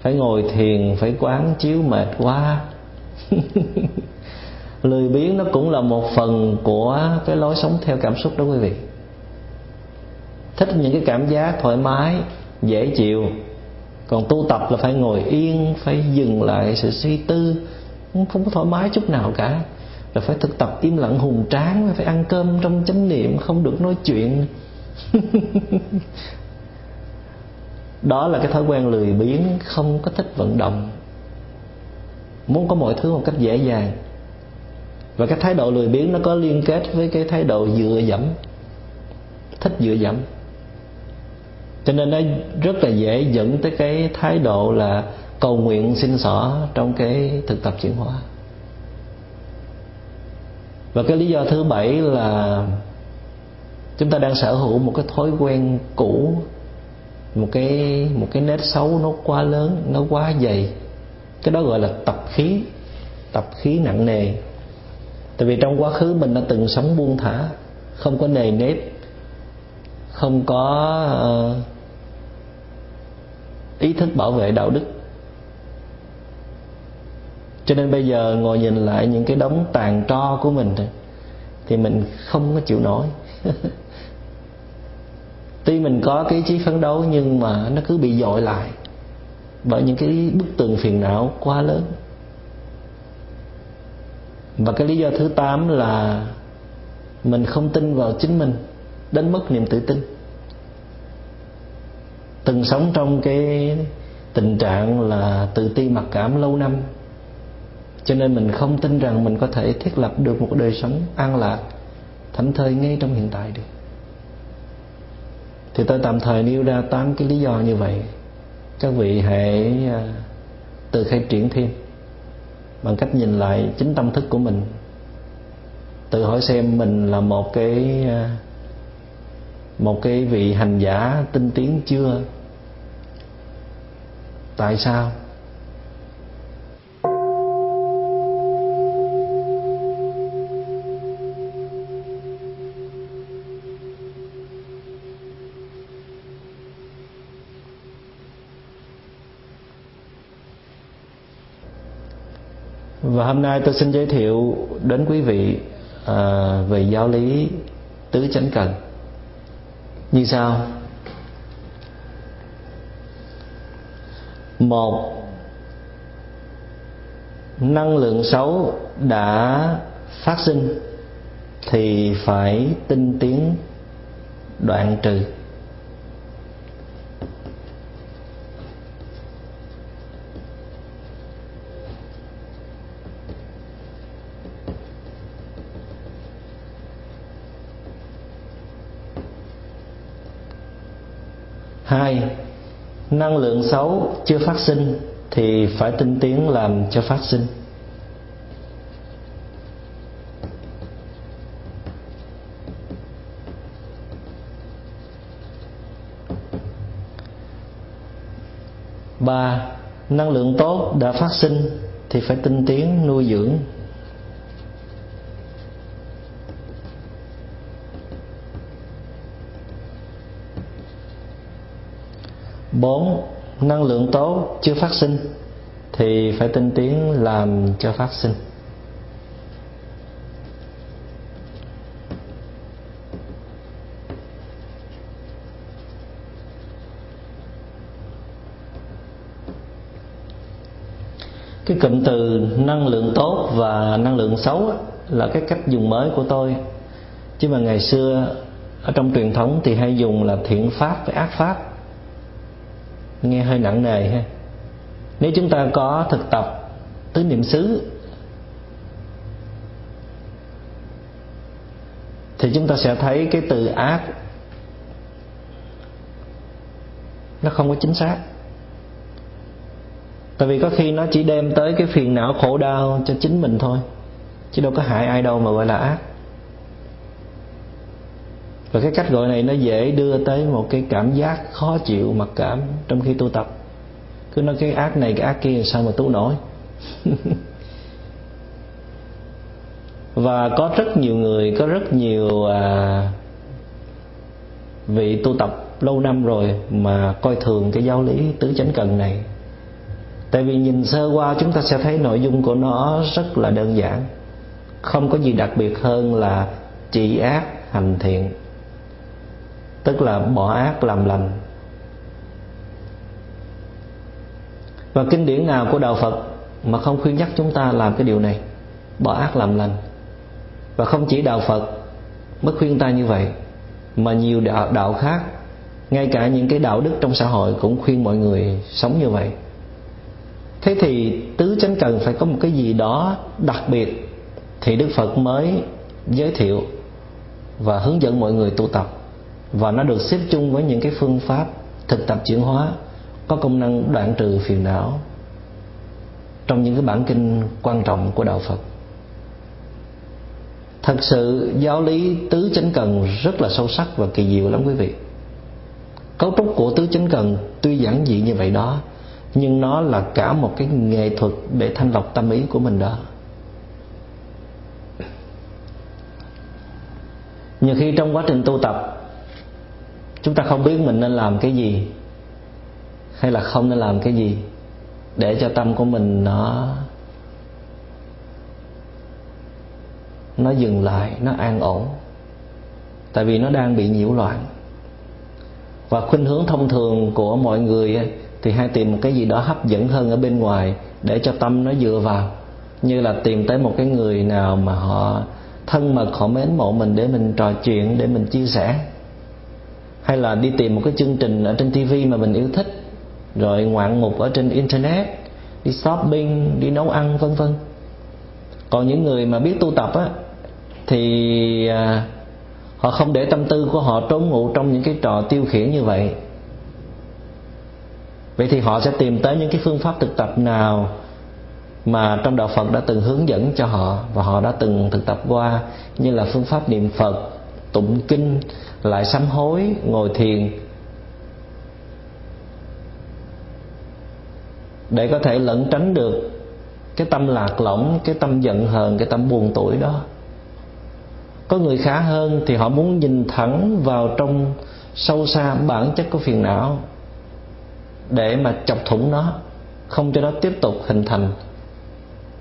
phải ngồi thiền, phải quán chiếu mệt quá. Lười biếng nó cũng là một phần của cái lối sống theo cảm xúc đó quý vị. Thích những cái cảm giác thoải mái, dễ chịu. Còn tu tập là phải ngồi yên, phải dừng lại sự suy tư, không có thoải mái chút nào cả. Là phải thực tập im lặng hùng tráng, phải ăn cơm trong chánh niệm, không được nói chuyện. Đó là cái thói quen lười biếng, không có thích vận động, muốn có mọi thứ một cách dễ dàng. Và cái thái độ lười biếng nó có liên kết với cái thái độ dựa dẫm, thích dựa dẫm. Cho nên nó rất là dễ dẫn tới cái thái độ là cầu nguyện xin xỏ trong cái thực tập chuyển hóa. Và cái lý do thứ bảy là chúng ta đang sở hữu một cái thói quen cũ, một cái một cái nét xấu nó quá lớn, nó quá dày, Cái đó gọi là tập khí, tập khí nặng nề. Tại vì trong quá khứ mình đã từng sống buông thả, không có nề nếp, không có ý thức bảo vệ đạo đức. Cho nên bây giờ ngồi nhìn lại những cái đống tàn tro của mình thì mình không có chịu nổi. Tuy mình có cái ý chí phấn đấu nhưng mà nó cứ bị dội lại bởi những cái bức tường phiền não quá lớn. Và cái lý do thứ tám là mình không tin vào chính mình, đến mất niềm tự tin. Từng sống trong cái tình trạng là tự ti mặc cảm lâu năm, cho nên mình không tin rằng mình có thể thiết lập được một đời sống an lạc, thảnh thơi ngay trong hiện tại được. Thì tôi tạm thời nêu ra tám cái lý do như vậy. Các vị hãy tự khai triển thêm bằng cách nhìn lại chính tâm thức của mình, tự hỏi xem mình là một cái một cái vị hành giả tinh tiến chưa, tại sao. Và hôm nay tôi xin giới thiệu đến quý vị à, về giáo lý tứ chánh cần như sau. Một, năng lượng xấu đã phát sinh thì phải tinh tiến đoạn trừ. Hai, năng lượng xấu chưa phát sinh thì phải tinh tiến làm cho phát sinh. Ba, năng lượng tốt đã phát sinh thì phải tinh tiến nuôi dưỡng. Bốn, năng lượng tốt chưa phát sinh thì phải tinh tiến làm cho phát sinh. Cái cụm từ năng lượng tốt và năng lượng xấu là cái cách dùng mới của tôi, chứ mà ngày xưa ở trong truyền thống thì hay dùng là thiện pháp với ác pháp, nghe hơi nặng nề ha. Nếu chúng ta có thực tập tứ niệm xứ thì chúng ta sẽ thấy cái từ ác nó không có chính xác. Tại vì có khi nó chỉ đem tới cái phiền não khổ đau cho chính mình thôi, chứ đâu có hại ai đâu mà gọi là ác. Và cái cách gọi này nó dễ đưa tới một cái cảm giác khó chịu, mặc cảm trong khi tu tập. Cứ nói cái ác này cái ác kia sao mà tu nổi. Và có rất nhiều người, có rất nhiều à, vị tu tập lâu năm rồi mà coi thường cái giáo lý tứ chánh cần này. Tại vì nhìn sơ qua chúng ta sẽ thấy nội dung của nó rất là đơn giản, không có gì đặc biệt hơn là trị ác hành thiện, tức là bỏ ác làm lành. Và kinh điển nào của đạo Phật mà không khuyên nhắc chúng ta làm cái điều này, bỏ ác làm lành? Và không chỉ đạo Phật mới khuyên ta như vậy, mà nhiều đạo, đạo khác, ngay cả những cái đạo đức trong xã hội cũng khuyên mọi người sống như vậy. Thế thì tứ chánh cần phải có một cái gì đó đặc biệt thì Đức Phật mới giới thiệu và hướng dẫn mọi người tu tập. Và nó được xếp chung với những cái phương pháp thực tập chuyển hóa có công năng đoạn trừ phiền não trong những cái bản kinh quan trọng của đạo Phật. Thật sự giáo lý tứ chánh cần rất là sâu sắc và kỳ diệu lắm quý vị. Cấu trúc của tứ chánh cần tuy giản dị như vậy đó, nhưng nó là cả một cái nghệ thuật để thanh lọc tâm ý của mình đó. Nhiều khi trong quá trình tu tập, chúng ta không biết mình nên làm cái gì hay là không nên làm cái gì để cho tâm của mình nó nó dừng lại, nó an ổn, tại vì nó đang bị nhiễu loạn. Và khuynh hướng thông thường của mọi người thì hay tìm một cái gì đó hấp dẫn hơn ở bên ngoài để cho tâm nó dựa vào, như là tìm tới một cái người nào mà họ thân mật, họ mến mộ mình để mình trò chuyện, để mình chia sẻ, hay là đi tìm một cái chương trình ở trên ti vi mà mình yêu thích, rồi ngoạn mục ở trên internet, đi shopping, đi nấu ăn, vân vân. Còn những người mà biết tu tập á, thì họ không để tâm tư của họ trốn ngụ trong những cái trò tiêu khiển như vậy. Vậy thì họ sẽ tìm tới những cái phương pháp thực tập nào mà trong Đạo Phật đã từng hướng dẫn cho họ và họ đã từng thực tập qua, như là phương pháp niệm Phật, tụng kinh, lại sám hối, ngồi thiền, để có thể lẩn tránh được cái tâm lạc lõng, cái tâm giận hờn, cái tâm buồn tủi đó. Có người khá hơn thì họ muốn nhìn thẳng vào trong sâu xa bản chất của phiền não để mà chọc thủng nó, không cho nó tiếp tục hình thành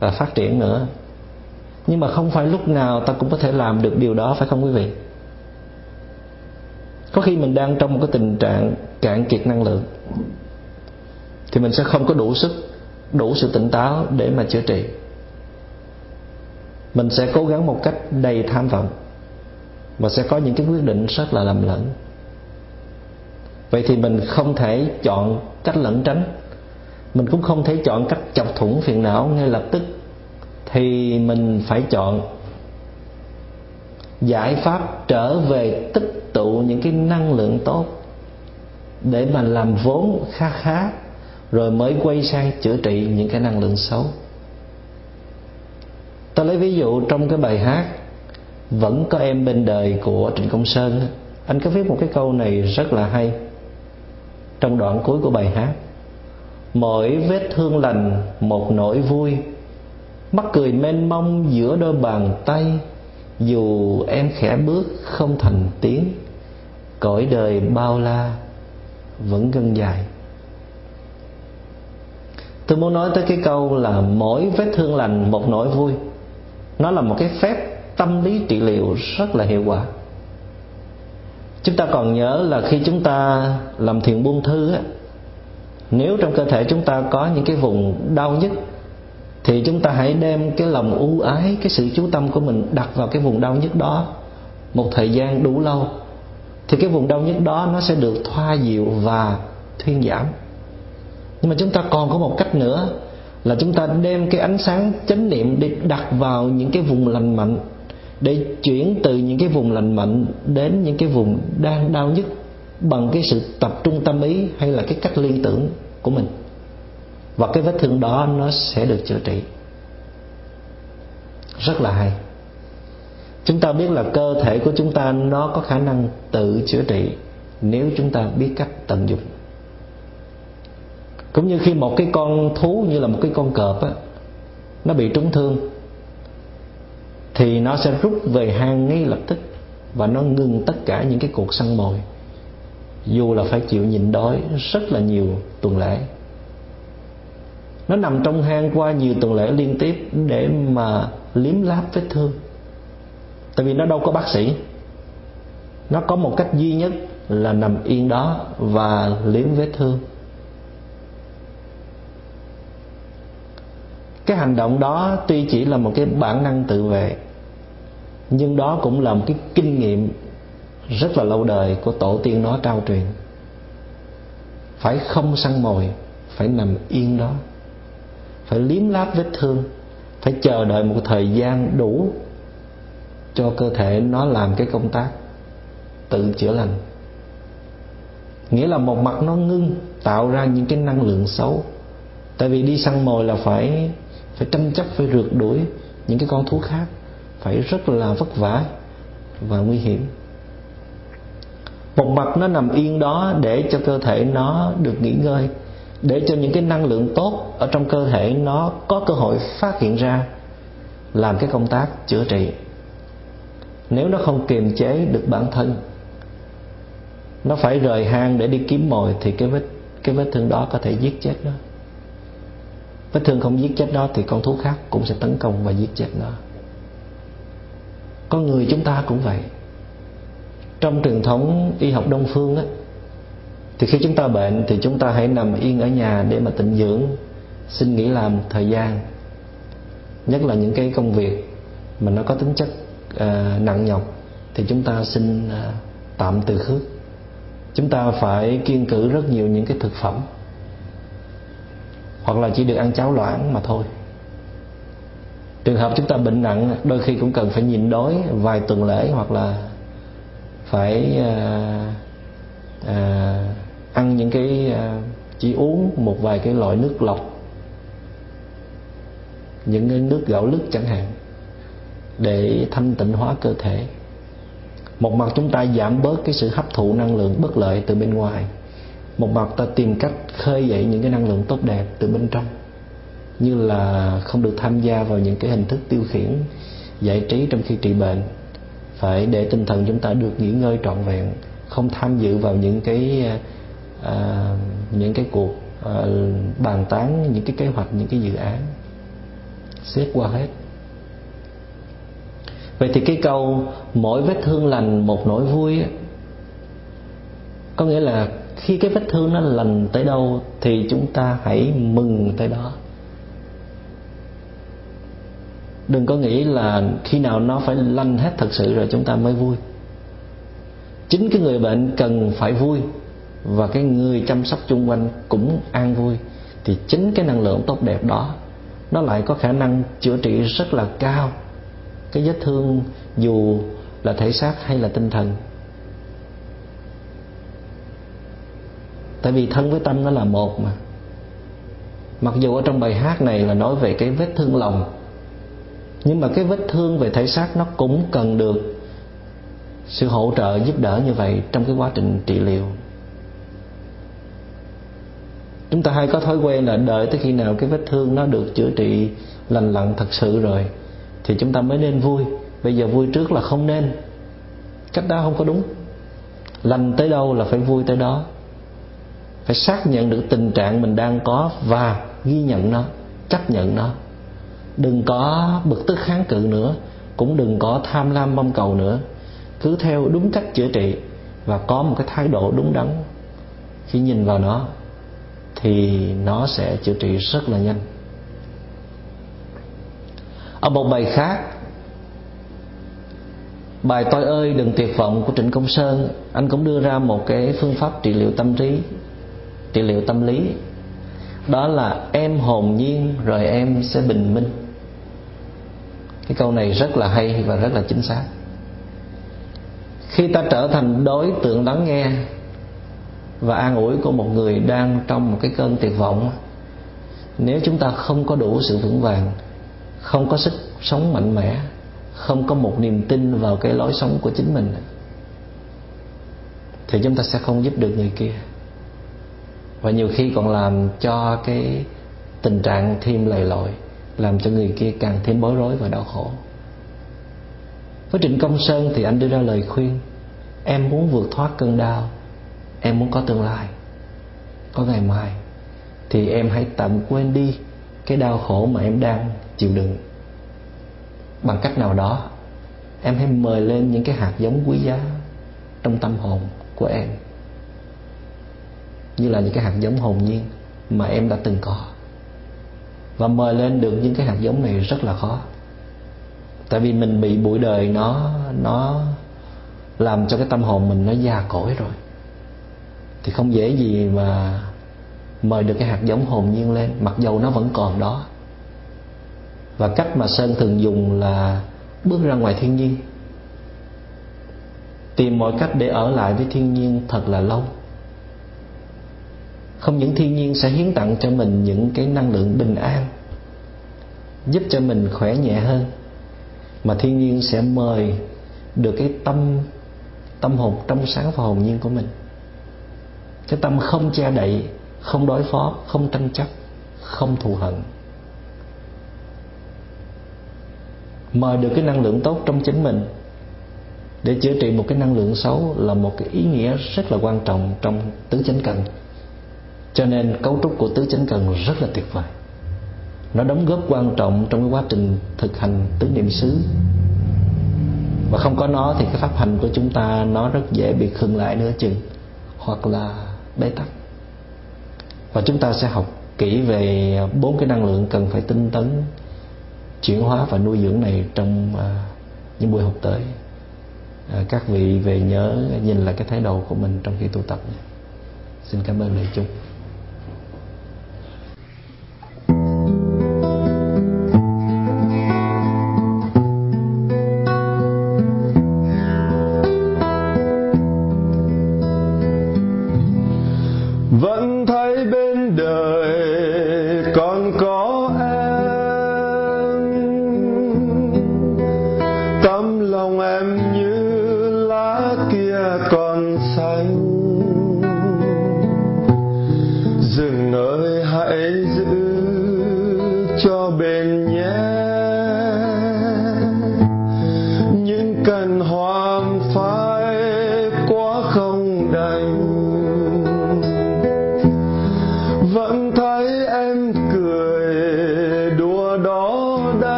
và phát triển nữa. Nhưng mà không phải lúc nào ta cũng có thể làm được điều đó, phải không quý vị? Có khi mình đang trong một cái tình trạng cạn kiệt năng lượng thì mình sẽ không có đủ sức, đủ sự tỉnh táo để mà chữa trị. Mình sẽ cố gắng một cách đầy tham vọng và sẽ có những cái quyết định rất là lầm lẫn. Vậy thì mình không thể chọn cách lẩn tránh, mình cũng không thể chọn cách chọc thủng phiền não ngay lập tức, thì mình phải chọn giải pháp trở về tích tụ những cái năng lượng tốt để mà làm vốn kha khá, rồi mới quay sang chữa trị những cái năng lượng xấu. Ta lấy ví dụ trong cái bài hát Vẫn Có Em Bên Đời của Trịnh Công Sơn, anh có viết một cái câu này rất là hay trong đoạn cuối của bài hát: mỗi vết thương lành một nỗi vui, mắt cười mênh mông giữa đôi bàn tay, dù em khẽ bước không thành tiếng, cõi đời bao la vẫn gân dài. Tôi muốn nói tới cái câu là mỗi vết thương lành một nỗi vui. Nó là một cái phép tâm lý trị liệu rất là hiệu quả. Chúng ta còn nhớ là khi chúng ta làm thiền buông thư á, nếu trong cơ thể chúng ta có những cái vùng đau nhất thì chúng ta hãy đem cái lòng ưu ái, cái sự chú tâm của mình đặt vào cái vùng đau nhất đó một thời gian đủ lâu, thì cái vùng đau nhất đó nó sẽ được thoa dịu và thuyên giảm. Nhưng mà chúng ta còn có một cách nữa là chúng ta đem cái ánh sáng chánh niệm để đặt vào những cái vùng lành mạnh, để chuyển từ những cái vùng lành mạnh đến những cái vùng đang đau nhất bằng cái sự tập trung tâm ý hay là cái cách liên tưởng của mình, và cái vết thương đó nó sẽ được chữa trị. Rất là hay. Chúng ta biết là cơ thể của chúng ta nó có khả năng tự chữa trị nếu chúng ta biết cách tận dụng. Cũng như khi một cái con thú như là một cái con cọp á, nó bị trúng thương thì nó sẽ rút về hang ngay lập tức và nó ngừng tất cả những cái cuộc săn mồi, dù là phải chịu nhịn đói rất là nhiều tuần lễ. Nó nằm trong hang qua nhiều tuần lễ liên tiếp để mà liếm láp vết thương, tại vì nó đâu có bác sĩ. Nó có một cách duy nhất là nằm yên đó và liếm vết thương. Cái hành động đó tuy chỉ là một cái bản năng tự vệ, nhưng đó cũng là một cái kinh nghiệm rất là lâu đời của tổ tiên nó trao truyền. Phải không săn mồi, phải nằm yên đó, phải liếm láp vết thương, phải chờ đợi một thời gian đủ cho cơ thể nó làm cái công tác tự chữa lành. Nghĩa là một mặt nó ngưng tạo ra những cái năng lượng xấu, tại vì đi săn mồi là phải phải tranh chấp, phải rượt đuổi những cái con thú khác, phải rất là vất vả và nguy hiểm. Một mặt nó nằm yên đó để cho cơ thể nó được nghỉ ngơi, để cho những cái năng lượng tốt ở trong cơ thể nó có cơ hội phát hiện ra, làm cái công tác chữa trị. Nếu nó không kiềm chế được bản thân, nó phải rời hang để đi kiếm mồi, thì cái vết, cái vết thương đó có thể giết chết nó. Vết thương không giết chết nó thì con thú khác cũng sẽ tấn công và giết chết nó. Con người chúng ta cũng vậy. Trong truyền thống y học Đông phương á, thì khi chúng ta bệnh thì chúng ta hãy nằm yên ở nhà để mà tịnh dưỡng, xin nghỉ làm một thời gian, nhất là những cái công việc mà nó có tính chất à, nặng nhọc thì chúng ta xin à, tạm từ khước. Chúng ta phải kiêng cữ rất nhiều những cái thực phẩm, hoặc là chỉ được ăn cháo loãng mà thôi. Trường hợp chúng ta bệnh nặng, đôi khi cũng cần phải nhịn đói vài tuần lễ, hoặc là phải à, à, ăn những cái à, chỉ uống một vài cái loại nước lọc, những cái nước gạo lứt chẳng hạn, để thanh tịnh hóa cơ thể. Một mặt chúng ta giảm bớt cái sự hấp thụ năng lượng bất lợi từ bên ngoài, một mặt ta tìm cách khơi dậy những cái năng lượng tốt đẹp từ bên trong, như là không được tham gia vào những cái hình thức tiêu khiển, giải trí trong khi trị bệnh, phải để tinh thần chúng ta được nghỉ ngơi trọn vẹn, không tham dự vào những cái à, những cái cuộc à, bàn tán, những cái kế hoạch, những cái dự án, xếp qua hết. Vậy thì cái câu mỗi vết thương lành một nỗi vui, có nghĩa là khi cái vết thương nó lành tới đâu thì chúng ta hãy mừng tới đó. Đừng có nghĩ là khi nào nó phải lành hết thật sự rồi chúng ta mới vui. Chính cái người bệnh cần phải vui, và cái người chăm sóc chung quanh cũng an vui, thì chính cái năng lượng tốt đẹp đó nó lại có khả năng chữa trị rất là cao cái vết thương, dù là thể xác hay là tinh thần. Tại vì thân với tâm nó là một mà. Mặc dù ở trong bài hát này là nói về cái vết thương lòng, nhưng mà cái vết thương về thể xác nó cũng cần được sự hỗ trợ giúp đỡ như vậy trong cái quá trình trị liệu. Chúng ta hay có thói quen là đợi tới khi nào cái vết thương nó được chữa trị lành lặn thật sự rồi thì chúng ta mới nên vui. Bây giờ vui trước là không nên. Cách đó không có đúng. Lành tới đâu là phải vui tới đó. Phải xác nhận được tình trạng mình đang có và ghi nhận nó, chấp nhận nó. Đừng có bực tức kháng cự nữa, cũng đừng có tham lam mong cầu nữa. Cứ theo đúng cách chữa trị và có một cái thái độ đúng đắn khi nhìn vào nó, thì nó sẽ chữa trị rất là nhanh. Ở một bài khác, bài Tôi ơi đừng tuyệt vọng của Trịnh Công Sơn, anh cũng đưa ra một cái phương pháp trị liệu tâm trí, trị liệu tâm lý. Đó là em hồn nhiên rồi em sẽ bình minh. Cái câu này rất là hay và rất là chính xác. Khi ta trở thành đối tượng lắng nghe và an ủi của một người đang trong một cái cơn tuyệt vọng, nếu chúng ta không có đủ sự vững vàng, không có sức sống mạnh mẽ, không có một niềm tin vào cái lối sống của chính mình, thì chúng ta sẽ không giúp được người kia. Và nhiều khi còn làm cho cái tình trạng thêm lầy lội, làm cho người kia càng thêm bối rối và đau khổ. Với Trịnh Công Sơn thì anh đưa ra lời khuyên: em muốn vượt thoát cơn đau, em muốn có tương lai, có ngày mai, thì em hãy tạm quên đi cái đau khổ mà em đang chịu đựng. Bằng cách nào đó, em hãy mời lên những cái hạt giống quý giá trong tâm hồn của em, như là những cái hạt giống hồn nhiên mà em đã từng có. Và mời lên được những cái hạt giống này rất là khó, tại vì mình bị bụi đời nó nó làm cho cái tâm hồn mình nó già cỗi rồi, thì không dễ gì mà mời được cái hạt giống hồn nhiên lên, mặc dầu nó vẫn còn đó. Và cách mà Sơn thường dùng là bước ra ngoài thiên nhiên, tìm mọi cách để ở lại với thiên nhiên thật là lâu. Không những thiên nhiên sẽ hiến tặng cho mình những cái năng lượng bình an, giúp cho mình khỏe nhẹ hơn, mà thiên nhiên sẽ mời được cái tâm tâm hồn trong sáng và hồn nhiên của mình, cái tâm không che đậy, không đối phó, không tranh chấp, không thù hận. Mời được cái năng lượng tốt trong chính mình để chữa trị một cái năng lượng xấu là một cái ý nghĩa rất là quan trọng trong tứ chánh cần. Cho nên cấu trúc của tứ chánh cần rất là tuyệt vời. Nó đóng góp quan trọng trong cái quá trình thực hành tứ niệm xứ. Và không có nó thì cái pháp hành của chúng ta nó rất dễ bị khựng lại nữa chừng, hoặc là bế tắc. Và chúng ta sẽ học kỹ về bốn cái năng lượng cần phải tinh tấn, chuyển hóa và nuôi dưỡng này trong những buổi học tới. Các vị về nhớ nhìn lại cái thái độ của mình trong khi tu tập nha. Xin cảm ơn đại chúng.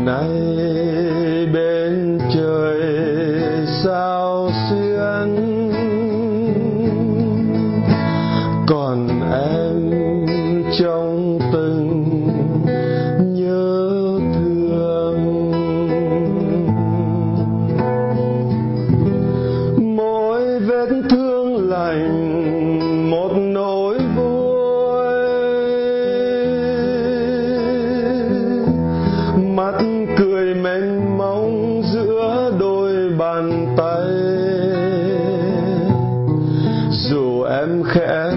Nay bên trời sao xuyên bàn tay, dù em khẽ